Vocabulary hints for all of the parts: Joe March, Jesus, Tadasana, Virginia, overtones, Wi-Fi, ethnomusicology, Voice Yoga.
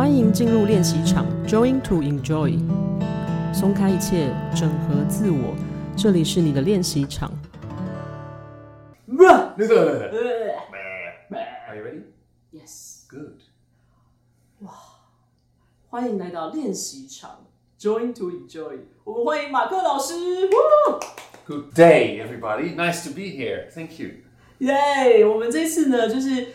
欢迎进入练习场 Join to Enjoy， 松开一切，整合自我，这里是你的练习场。Are you ready? Yes. Good. 哇，欢迎来到练习场 Join to Enjoy， 我们欢迎马克老师。Good day, everybody. Nice to be here. Thank you. Yay! 我们这次呢，就是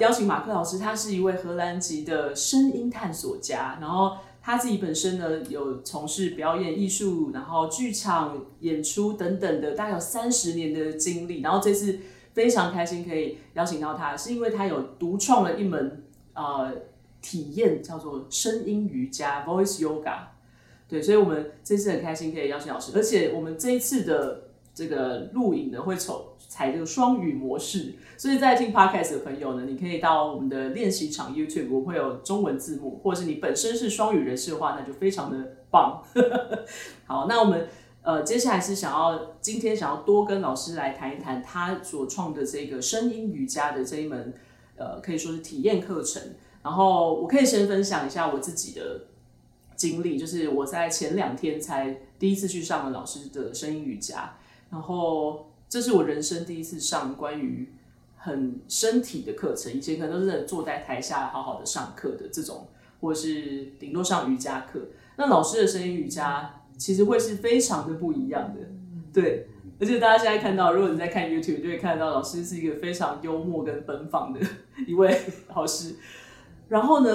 邀请马克老师，他是一位荷兰籍的声音探索家，然后他自己本身呢有从事表演艺术，然后剧场演出等等的，大概有30年的经历。然后这次非常开心可以邀请到他，是因为他有独创了一门体验，叫做声音瑜伽 （Voice Yoga）。对，所以我们这次很开心可以邀请老师，而且我们这一次的这个录影呢会采这个双语模式，所以在听 podcast 的朋友呢，你可以到我们的练习场 YouTube， 我会有中文字幕，或者是你本身是双语人士的话，那就非常的棒。好，那我们接下来是今天想要多跟老师来谈一谈他所创的这个声音瑜伽的这一门可以说是体验课程。然后我可以先分享一下我自己的经历，就是我在前2天才第一次去上了老师的声音瑜伽，然后这是我人生第一次上关于很身体的课程，以前可能都是坐在台下好好的上课的这种，或是顶多上瑜伽课。那老师的声音瑜伽其实会是非常的不一样的，对。而且大家现在看到，如果你在看 YouTube， 就会看到老师是一个非常幽默跟奔放的一位老师。然后呢，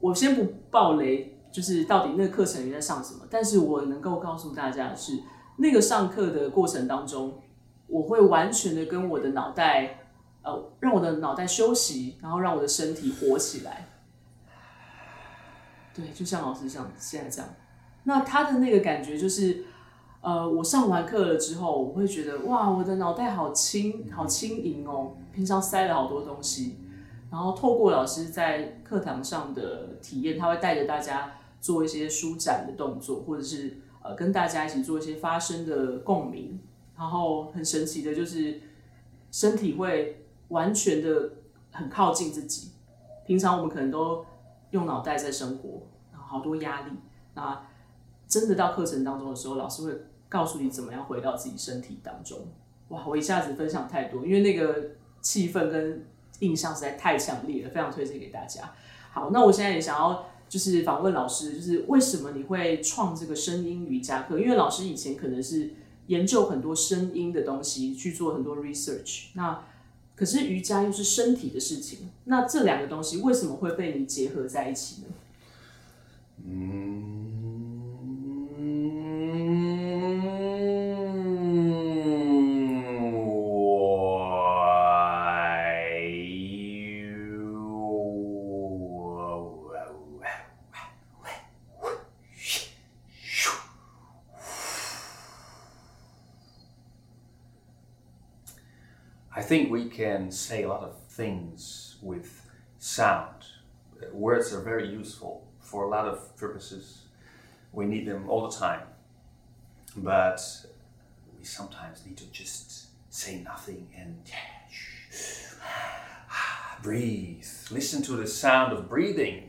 我先不爆雷，就是到底那个课程在上什么？但是我能够告诉大家的是，那个上课的过程当中，我会完全的跟我的脑袋，让我的脑袋休息，然后让我的身体活起来。对，就像老师像现在这样。那他的那个感觉就是，我上完课了之后，我会觉得哇，我的脑袋好轻，好轻盈哦，平常塞了好多东西。然后透过老师在课堂上的体验，他会带着大家做一些舒展的动作，或者是跟大家一起做一些发声的共鸣，然后很神奇的就是身体会完全的很靠近自己。平常我们可能都用脑袋在生活，然后好多压力，那真的到课程当中的时候，老师会告诉你怎么样回到自己身体当中。哇，我一下子分享太多，因为那个气氛跟印象实在太强烈了，非常推荐给大家。好，那我现在也想要就是访问老师，就是为什么你会创这个声音瑜伽课？因为老师以前可能是研究很多声音的东西，去做很多 research。那可是瑜伽又是身体的事情，那这两个东西为什么会被你结合在一起呢？I think we can say a lot of things with sound. Words are very useful for a lot of purposes. We need them all the time. But we sometimes need to just say nothing and breathe. Listen to the sound of breathing.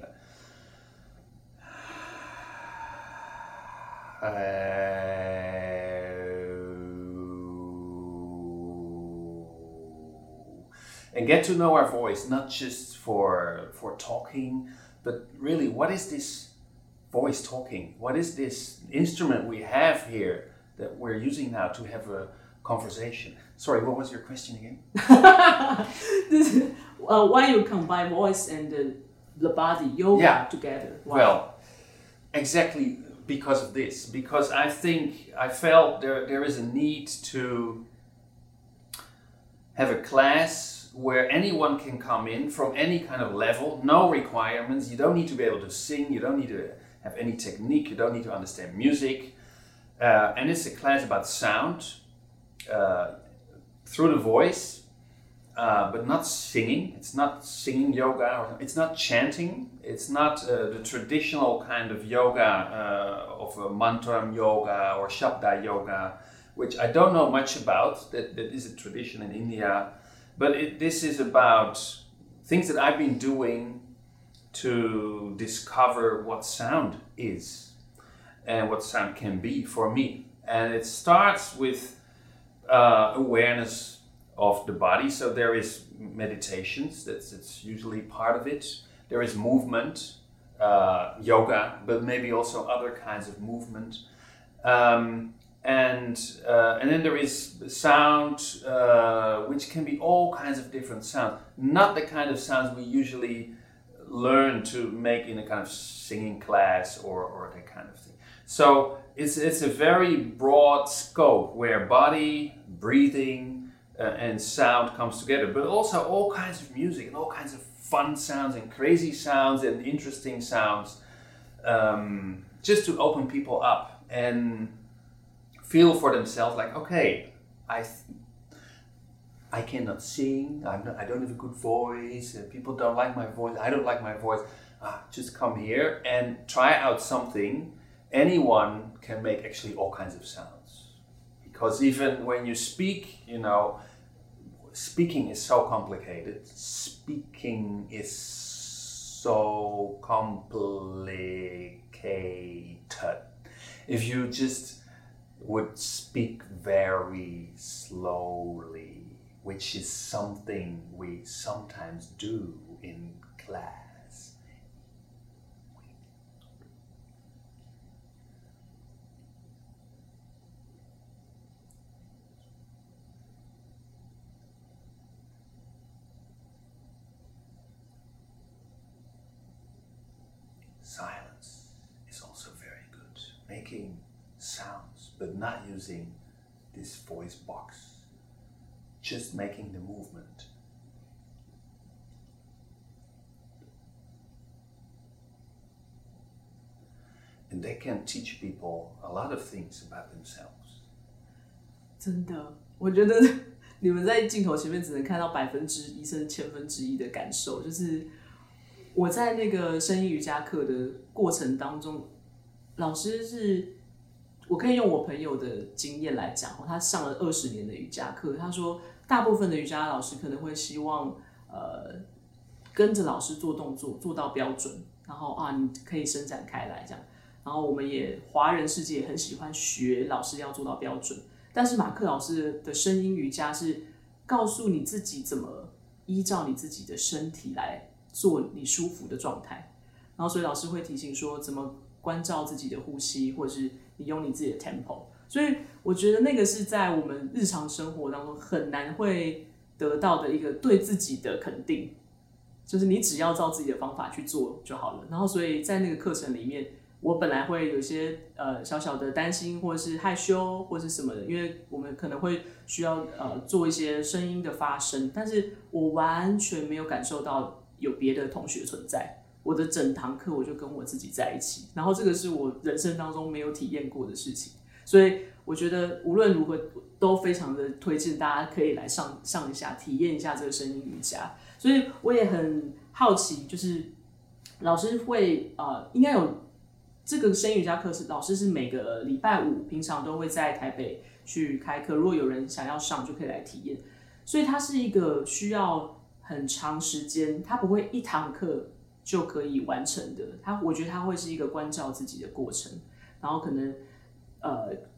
And get to know our voice, not just for talking, but really, what is this voice talking? What is this instrument we have here that we're using now to have a conversation? Sorry, what was your question again? Why you combine voice and the body yoga together? Why? Well, exactly because of this. Because I think I felt there is a need to have a class where anyone can come in from any kind of level, no requirements. You don't need to be able to sing, you don't need to have any technique, you don't need to understand music. And it's a class about sound, through the voice, but not singing. It's not singing yoga, it's not chanting, it's not the traditional kind of yoga, of mantram yoga or shabda yoga, which I don't know much about. That is a tradition in India. But this is about things that I've been doing to discover what sound is and what sound can be for me. And it starts with awareness of the body. So there is meditations, that's usually part of it. There is movement, yoga, but maybe also other kinds of movement. And then there is sound, which can be all kinds of different sounds. Not the kind of sounds we usually learn to make in a kind of singing class or that kind of thing. So it's a very broad scope where body, breathing, and sound comes together, but also all kinds of music and all kinds of fun sounds and crazy sounds and interesting sounds, just to open people up and feel for themselves like, okay, I cannot sing, I don't have a good voice, people don't like my voice, I don't like my voice. Just come here and try out something. Anyone can make actually all kinds of sounds. Because even when you speak, speaking is so complicated. If you just would speak very slowly, which is something we sometimes do in class. Silence is also very good, making sounds, but not using this voice box. Just making the movement. And they can teach people a lot of things about themselves. 真的，我觉得你们在镜头前面只能看到1%甚至1/1000的感受。就是我在那个声音瑜伽课的过程当中，老师是，我可以用我朋友的经验来讲，他上了20年的瑜伽课，他说大部分的瑜伽老师可能会希望，跟着老师做动作做到标准，然后你可以伸展开来这样。然后我们也华人世界也很喜欢学老师要做到标准，但是马克老师的声音瑜伽是告诉你自己怎么依照你自己的身体来做你舒服的状态。然后所以老师会提醒说怎么关照自己的呼吸，或者是你用你自己的 tempo。 所以我觉得那个是在我们日常生活当中很难会得到的一个对自己的肯定，就是你只要照自己的方法去做就好了。然后所以在那个课程里面，我本来会有些小小的担心或者是害羞或是什么的，因为我们可能会需要做一些声音的发声，但是我完全没有感受到有别的同学存在。我的整堂课我就跟我自己在一起，然后这个是我人生当中没有体验过的事情，所以我觉得无论如何都非常的推荐大家可以来上一下，体验一下这个声音瑜伽。所以我也很好奇，就是老师会应该有这个声音瑜伽课是老师是每个礼拜五平常都会在台北去开课，如果有人想要上就可以来体验。所以它是一个需要很长时间，它不会一堂课就可以完成的，我觉得它会是一个关照自己的过程，然后可能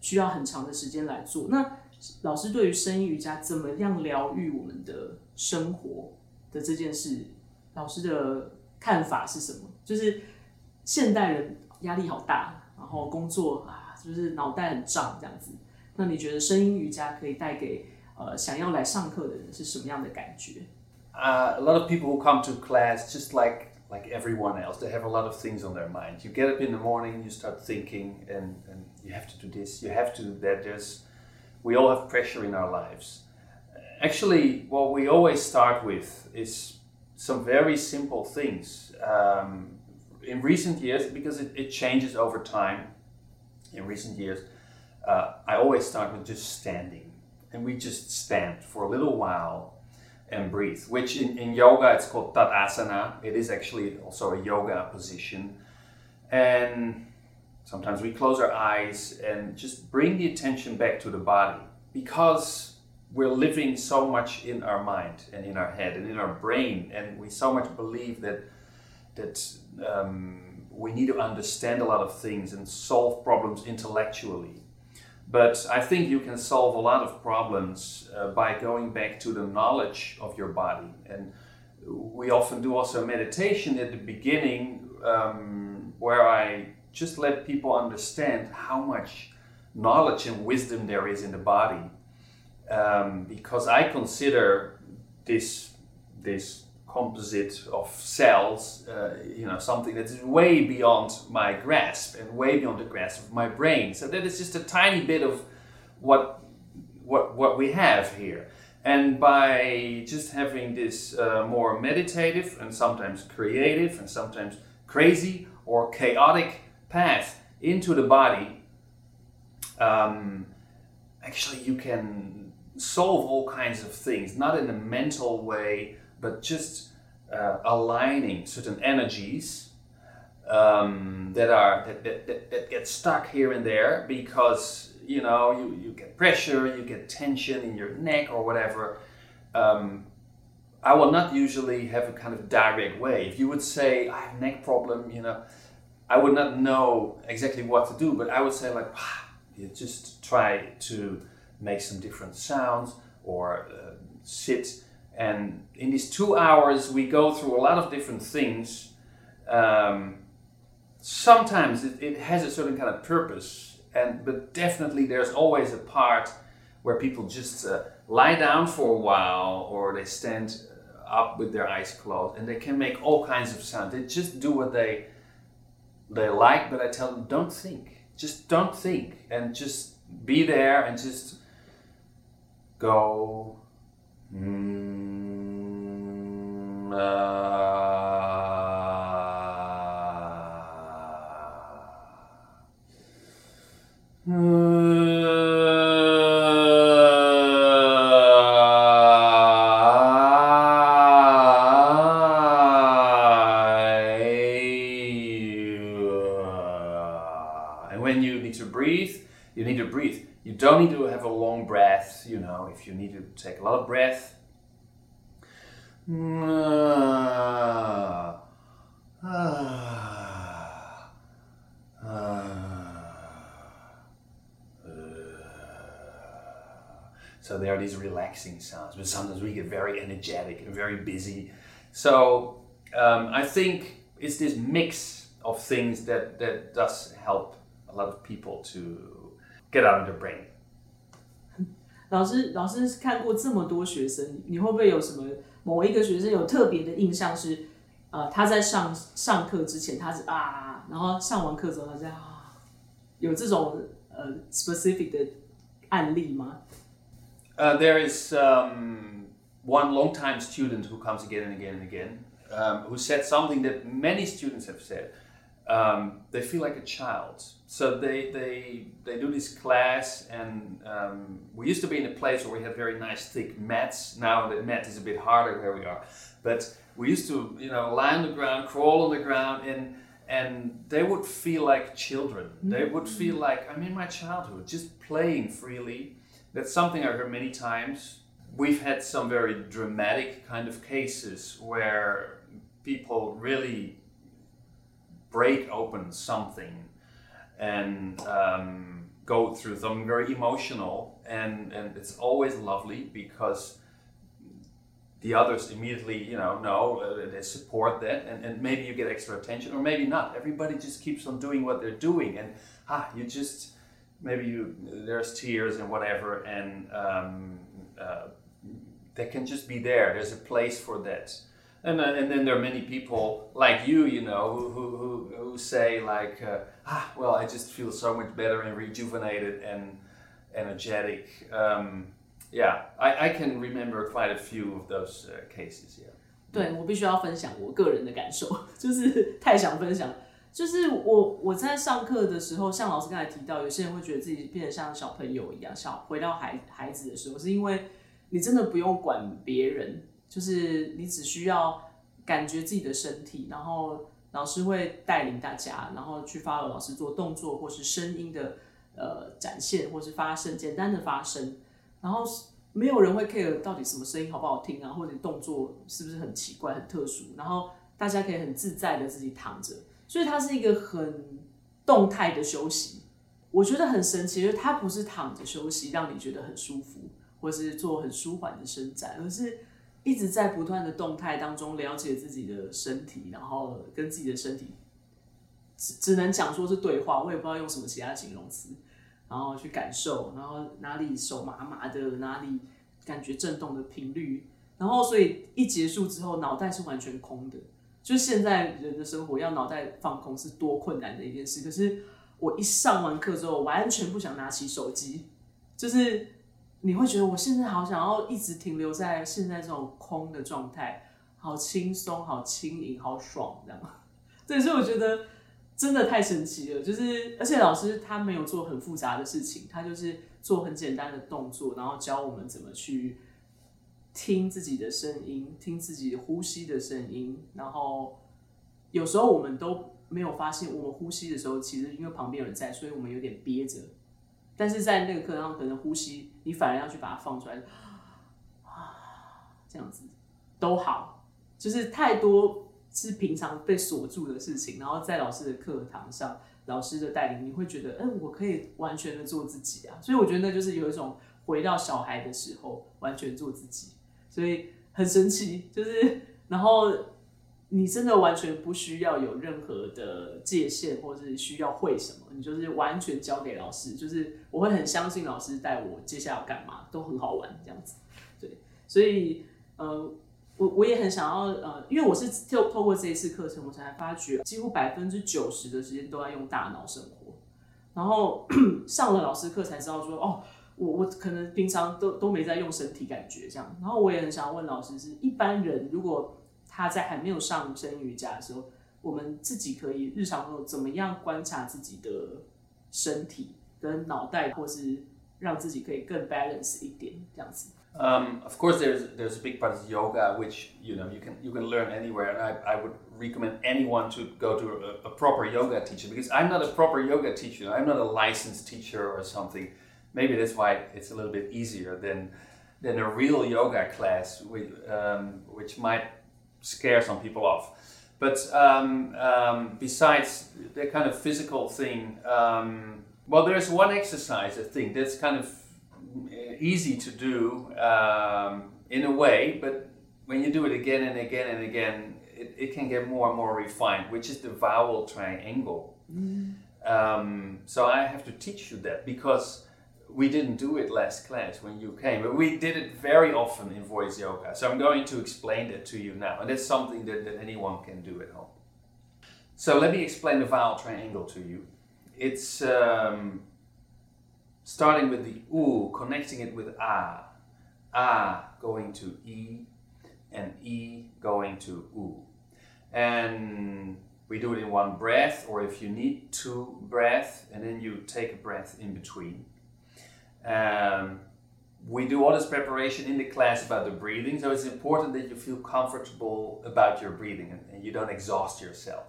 需要很长的时间来做。那老师对于声音瑜伽怎么样疗愈我们的生活的这件事，老师的看法是什么？就是现代人压力好大，然后工作就是脑袋很胀这样子。那你觉得声音瑜伽可以带给想要来上课的人是什么样的感觉？A lot of people who come to class just like everyone else, they have a lot of things on their mind. You get up in the morning, you start thinking, and you have to do this, you have to do that. We all have pressure in our lives. Actually, what we always start with is some very simple things. In recent years, because it changes over time, in recent years, I always start with just standing. And we just stand for a little while and breathe, which in yoga it's called Tadasana. It is actually also a yoga position. And sometimes we close our eyes and just bring the attention back to the body, because we're living so much in our mind and in our head and in our brain, and we so much believe that we need to understand a lot of things and solve problems intellectually. But I think you can solve a lot of problems by going back to the knowledge of your body. And we often do also meditation at the beginning, where I just let people understand how much knowledge and wisdom there is in the body. Because I consider this composite of cells, something that is way beyond my grasp and way beyond the grasp of my brain. So that is just a tiny bit of what we have here. And by just having this more meditative and sometimes creative and sometimes crazy or chaotic path into the body, actually you can solve all kinds of things, not in a mental way, but just aligning certain energies that get stuck here and there because you get pressure, you get tension in your neck or whatever. I will not usually have a kind of direct way. If you would say I have a neck problem, I would not know exactly what to do, but I would say you just try to make some different sounds or sit. And in these 2 hours, we go through a lot of different things. Sometimes it has a certain kind of purpose, but definitely there's always a part where people just lie down for a while or they stand up with their eyes closed and they can make all kinds of sounds. They just do what they like, but I tell them, don't think. Just don't think and just be there and just go. And when you need to breathe, you need to breathe. You don't need to have a long breath, if you need to take a lot of breath. So there are these relaxing sounds, but sometimes we get very energetic and very busy. So I think it's this mix of things that does help a lot of people to get out of their brain. 老师看过这么多学生，你会不会有什么某一个学生有特别的印象是，他在上课之前他是啊，然后上完课之后他是啊，有这种specific 的案例吗？There is one long-time student who comes again and again and again, who said something that many students have said. They feel like a child. So they do this class, and we used to be in a place where we had very nice thick mats. Now the mat is a bit harder where we are, but we used to lie on the ground, crawl on the ground, and they would feel like children. Mm-hmm. They would feel like I'm in my childhood, just playing freely. That's something I heard many times. We've had some very dramatic kind of cases where people really break open something and go through something very emotional, and it's always lovely because the others immediately they support that, and maybe you get extra attention or maybe not. Everybody just keeps on doing what they're doing, and there's tears and whatever, and they can just be there. There's a place for that. And then there are many people like who say I just feel so much better and rejuvenated and energetic. I can remember quite a few of those cases. Yeah. 对，我必须要分享我个人的感受，就是太想分享。就是我在上课的时候，像老师刚才提到，有些人会觉得自己变得像小朋友一样，回到孩子的时候，是因为你真的不用管别人。就是你只需要感觉自己的身体，然后老师会带领大家，然后去follow老师做动作或是声音的展现，或是发声，简单的发声，然后没有人会 care 到底什么声音好不好听啊，或者动作是不是很奇怪很特殊，然后大家可以很自在的自己躺着，所以它是一个很动态的休息。我觉得很神奇，就是它不是躺着休息让你觉得很舒服，或是做很舒缓的伸展，而是一直在不断的动态当中了解自己的身体，然后跟自己的身体只能讲说是对话，我也不知道用什么其他形容词，然后去感受，然后哪里手麻麻的，哪里感觉震动的频率，然后所以一结束之后，脑袋是完全空的。就是现在人的生活要脑袋放空是多困难的一件事，可是我一上完课之后，我完全不想拿起手机，就是你会觉得我现在好想要一直停留在现在这种空的状态，好轻松，好轻盈，好爽这样。对，所以我觉得真的太神奇了，就是而且老师他没有做很复杂的事情，他就是做很简单的动作，然后教我们怎么去听自己的声音，听自己呼吸的声音，然后有时候我们都没有发现，我们呼吸的时候其实因为旁边有人在，所以我们有点憋着，但是在那个课堂上可能呼吸你反而要去把它放出来，这样子都好，就是太多是平常被锁住的事情，然后在老师的课堂上，老师的带领，你会觉得，我可以完全的做自己啊。所以我觉得那就是有一种回到小孩的时候，完全做自己，所以很神奇。就是，然后你真的完全不需要有任何的界限，或是需要会什么，你就是完全交给老师。就是我会很相信老师带我接下来要干嘛，都很好玩这样子。对，所以我也很想要因为我是透过这一次课程，我才发觉几乎90%的时间都在用大脑生活。然后上了老师课才知道说，哦，我可能平常都没在用身体感觉这样。然后我也很想要问老师是，一般人如果他在还没有上身瑜伽的时候，我们自己可以日常中怎么样观察自己的身体跟脑袋，或是让自己可以更 balance 一点这样子。Of course, there's a big part of yoga, which you can learn anywhere, and I would recommend anyone to go to a proper yoga teacher, because I'm not a proper yoga teacher. I'm not a licensed teacher or something. Maybe that's why it's a little bit easier than a real yoga class, which might scare some people off. But besides that kind of physical thing, well, there's one exercise I think that's kind of easy to do in a way, but when you do it again and again and again, it can get more and more refined, which is the vowel triangle. Mm. So I have to teach you that, because we didn't do it last class when you came, but we did it very often in voice yoga. So I'm going to explain that to you now, and that's something that anyone can do at home. So let me explain the vowel triangle to you. It's starting with the U, connecting it with A going to E, and E going to U. And we do it in one breath, or if you need, two breaths, and then you take a breath in between. We do all this preparation in the class about the breathing, so it's important that you feel comfortable about your breathing and you don't exhaust yourself.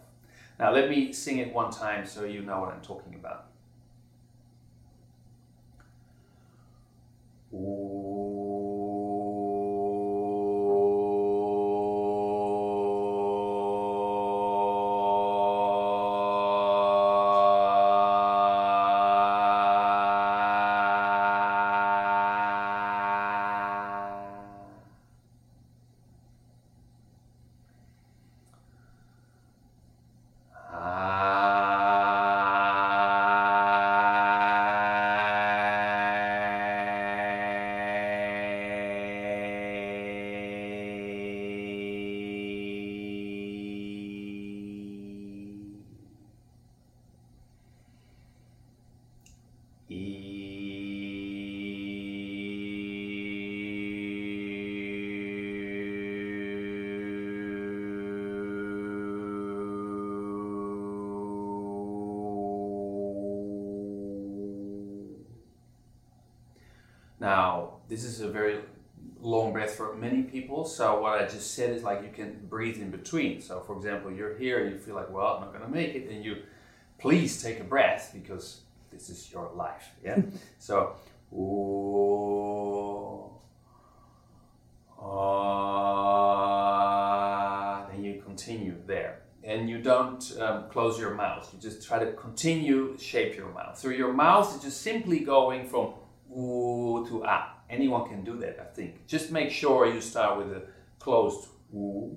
Now let me sing it one time so you know what I'm talking about.Now, this is a very long breath for many people, so what I just said is like you can breathe in between. So for example, you're here and you feel like, well, I'm not gonna make it, then you please take a breath, because this is your life, yeah? So, then you continue there. And you don't close your mouth. You just try to continue shape your mouth. So your mouth is just simply going from oo to ah. Anyone can do that, I think. Just make sure you start with a closed oo,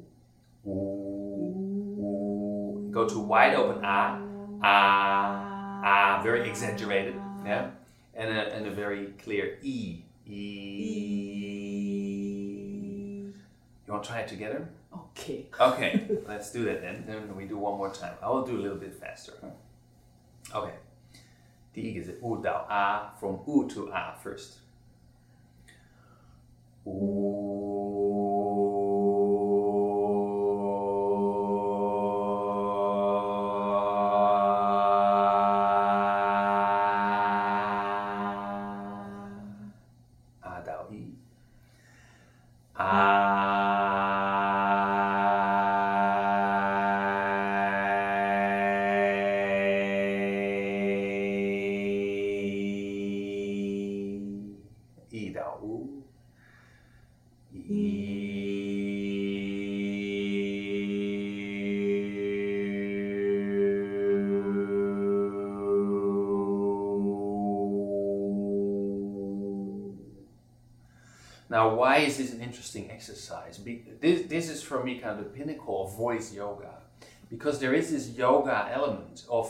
oo, oo. Go to wide open ah, ah, ah. Very exaggerated, yeah. And a very clear e, e. You want to try it together? Okay. Okay, let's do that then. Then we do one more time. I will do a little bit faster. Huh? Okay. Die is U dao A from U to A first. U. Now, why is this an interesting exercise? This is for me kind of the pinnacle of voice yoga, because there is this yoga element of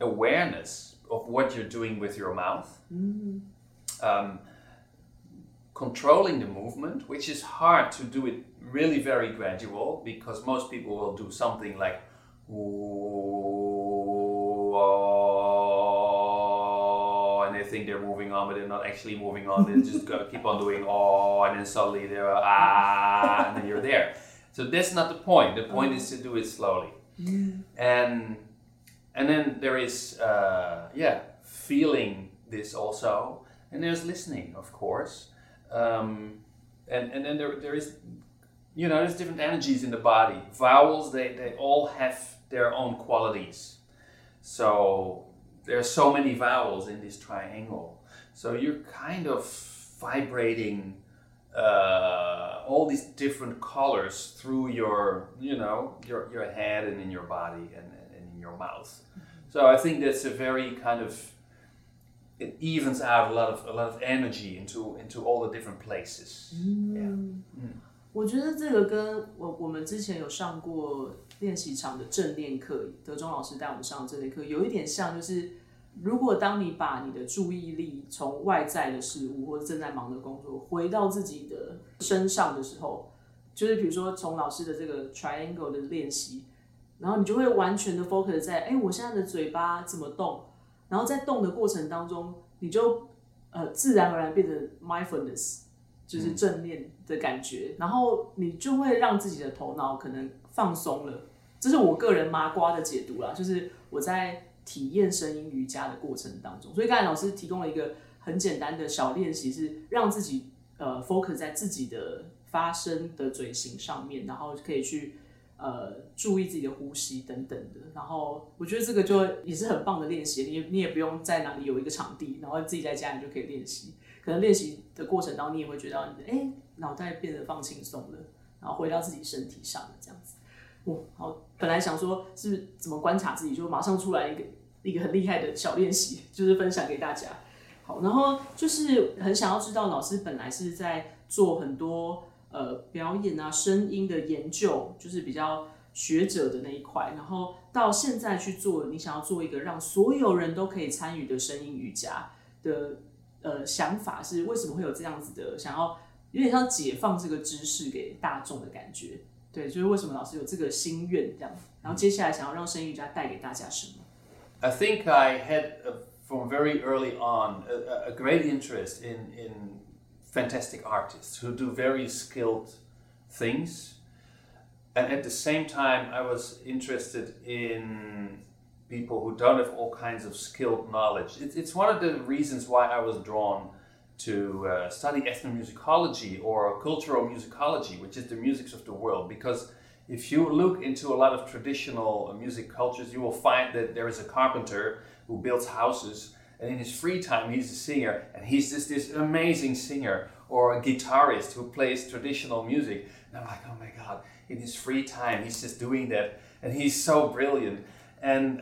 awareness of what you're doing with your mouth, controlling the movement, which is hard to do it really very gradual, because most people will do something like think they're moving on, but they're not actually moving on. They just gotta keep on doing oh, and then suddenly they're ah, and then you're there. So that's not the point. The point is to do it slowly, and then there is feeling this also, and there's listening, of course, and then there is, you know, there's different energies in the body. Vowels, they all have their own qualities, so. There are so many vowels in this triangle, so you're kind of vibrating all these different colors through your head and in your body and in your mouth. So I think that's a very kind of, it evens out a lot of energy into all the different places. Yeah. 我觉得这个跟我们之前有上过练习场的正念课，德中老师带我们上的正念课有一点像，就是如果当你把你的注意力从外在的事物或者正在忙的工作回到自己的身上的时候，就是比如说从老师的这个 triangle 的练习，然后你就会完全的 focus 在我现在的嘴巴怎么动，然后在动的过程当中你就自然而然变成 mindfulness，就是正念的感觉，然后你就会让自己的头脑可能放松了，这是我个人麻瓜的解读啦，就是我在体验声音瑜伽的过程当中，所以刚才老师提供了一个很简单的小练习，是让自己focus 在自己的发声的嘴型上面，然后可以去注意自己的呼吸等等的，然后我觉得这个就也是很棒的练习，你也不用在哪里有一个场地，然后自己在家里就可以练习。可能练习的过程当中，你也会觉得脑袋变得放轻松了，然后回到自己身体上了这样子。哇，好，本来想说是怎么观察自己，就马上出来一个很厉害的小练习，就是分享给大家。好，然后就是很想要知道老师本来是在做很多表演啊、声音的研究，就是比较学者的那一块，然后到现在去做，你想要做一个让所有人都可以参与的声音瑜伽的。想法是为什么会有这样子的想要有点像解放这个知识给大众的感觉，对，就是为什么老师有这个心愿这样，然后接下来想要让声音瑜伽带给大家什么？ I think I had from very early on a great interest in fantastic artists who do very skilled things, and at the same time I was interested in people who don't have all kinds of skilled knowledge. It's one of the reasons why I was drawn to study ethnomusicology or cultural musicology, which is the musics of the world. Because if you look into a lot of traditional music cultures, you will find that there is a carpenter who builds houses, and in his free time he's a singer, and he's just this amazing singer, or a guitarist who plays traditional music. And I'm like, oh my God, in his free time. He's just doing that, and he's so brilliant. And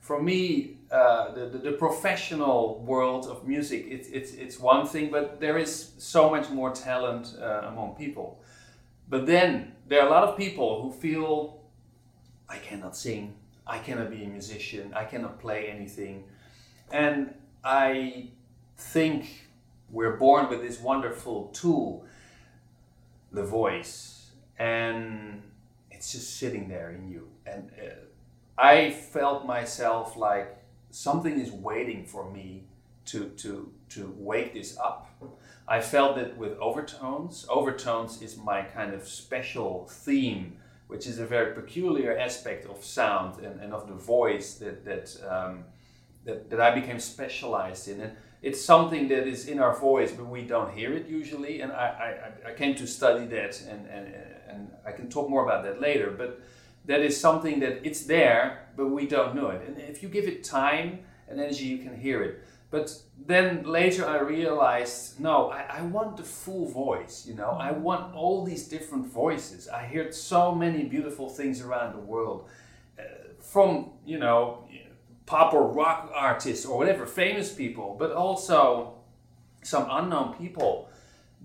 for me, the professional world of music, it's one thing, but there is so much more talent among people. But then there are a lot of people who feel, I cannot sing, I cannot be a musician, I cannot play anything. And I think we're born with this wonderful tool, the voice, and it's just sitting there in you. And I felt myself like something is waiting for me to wake this up. I felt that with overtones. Overtones is my kind of special theme, which is a very peculiar aspect of sound and of the voice that I became specialized in. And it's something that is in our voice, but we don't hear it usually. And I came to study that, and I can talk more about that later. But that is something that it's there, but we don't know it. And if you give it time and energy, you can hear it. But then later I realized, no, I want the full voice, you know. I want all these different voices. I heard so many beautiful things around the world, from, you know, pop or rock artists or whatever, famous people, but also some unknown people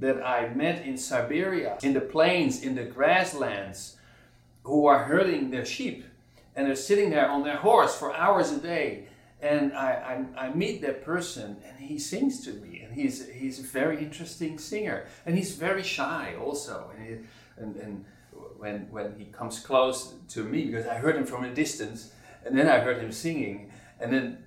that I met in Siberia, in the plains, in the grasslands, who are herding their sheep, and they're sitting there on their horse for hours a day. And I meet that person, and he sings to me, and he's a very interesting singer, and he's very shy also. And when he comes close to me, because I heard him from a distance, and then I heard him singing, and then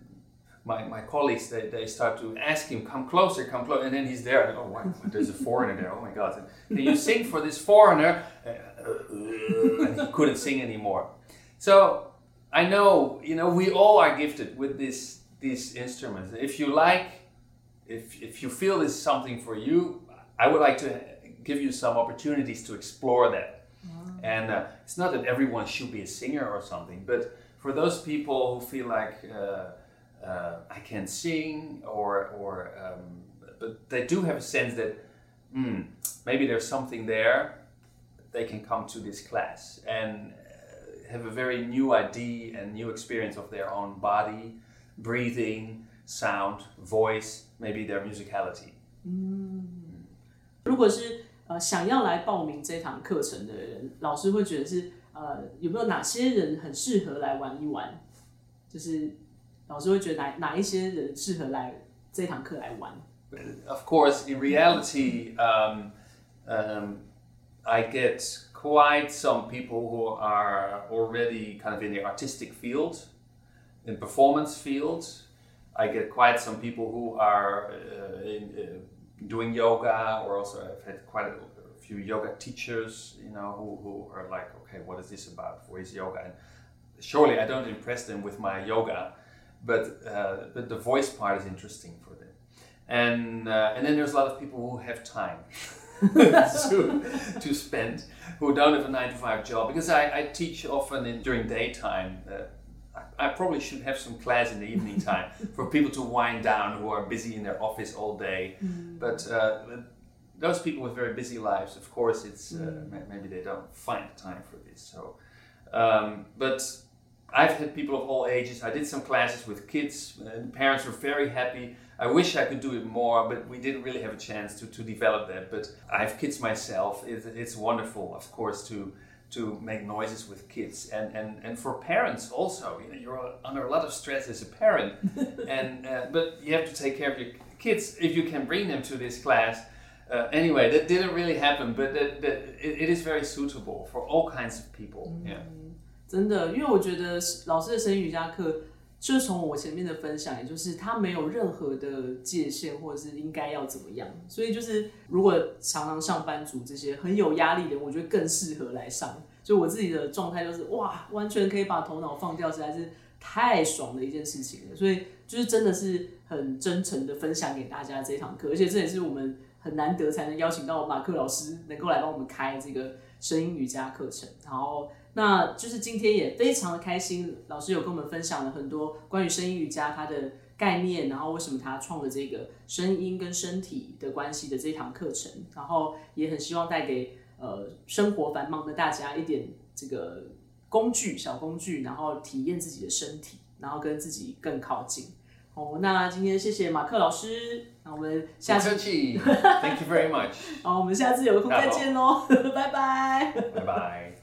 my colleagues, they start to ask him, come closer, and then he's there, and, oh, wow, there's a foreigner there, oh my God. And you sing for this foreigner, and he couldn't sing anymore. So I know, you know, we all are gifted with these instruments. If you like, if you feel this is something for you, I would like to give you some opportunities to explore that. Wow. And it's not that everyone should be a singer or something, but for those people who feel like I can't sing, or but they do have a sense that maybe there's something there, they can come to this class and have a very new idea and new experience of their own body, breathing, sound, voice, maybe their musicality. 如果是想要来报名这堂课程的人，老师会觉得是有没有哪些人很适合来玩一玩？就是老师会觉得哪一些人适合来这堂课来玩 ？Of course, in reality, I get quite some people who are already kind of in the artistic field, in performance field. I get quite some people who are doing yoga, or also I've had quite a few yoga teachers, you know, who are like, okay, what is this about? What is yoga? And surely I don't impress them with my yoga, but the voice part is interesting for them. And then there's a lot of people who have time. to spend, who don't have a 9-to-5 job, because I teach often during daytime. I probably should have some class in the evening time for people to wind down who are busy in their office all day. Mm. But those people with very busy lives, of course, it's maybe they don't find time for this. So, but I've had people of all ages. I did some classes with kids, and parents were very happy. I wish I could do it more, but we didn't really have a chance to develop that. But I have kids myself. It's wonderful, of course, to make noises with kids. And for parents also, you know, you're under a lot of stress as a parent. But you have to take care of your kids if you can bring them to this class. Anyway, that didn't really happen, but it is very suitable for all kinds of people. Mm-hmm. Yeah. 真的，因为我觉得老师的声音瑜伽课，就从我前面的分享，也就是他没有任何的界限，或者是应该要怎么样，所以就是如果常常上班族这些很有压力的人，我觉得更适合来上。所以我自己的状态就是哇，完全可以把头脑放掉，实在是太爽的一件事情了。所以就是真的是很真诚的分享给大家这一堂课，而且这也是我们很难得才能邀请到马克老师能够来帮我们开这个声音瑜伽课程，然后。那就是今天也非常的开心，老师有跟我们分享了很多关于声音瑜伽它的概念，然后为什么他创了这个声音跟身体的关系的这堂课程，然后也很希望带给生活繁忙的大家一点这个工具，小工具，然后体验自己的身体，然后跟自己更靠近。哦，那今天谢谢马克老师，那我们下次不客气，Thank you very much。好，我们下次有空再见喽，拜拜，拜拜。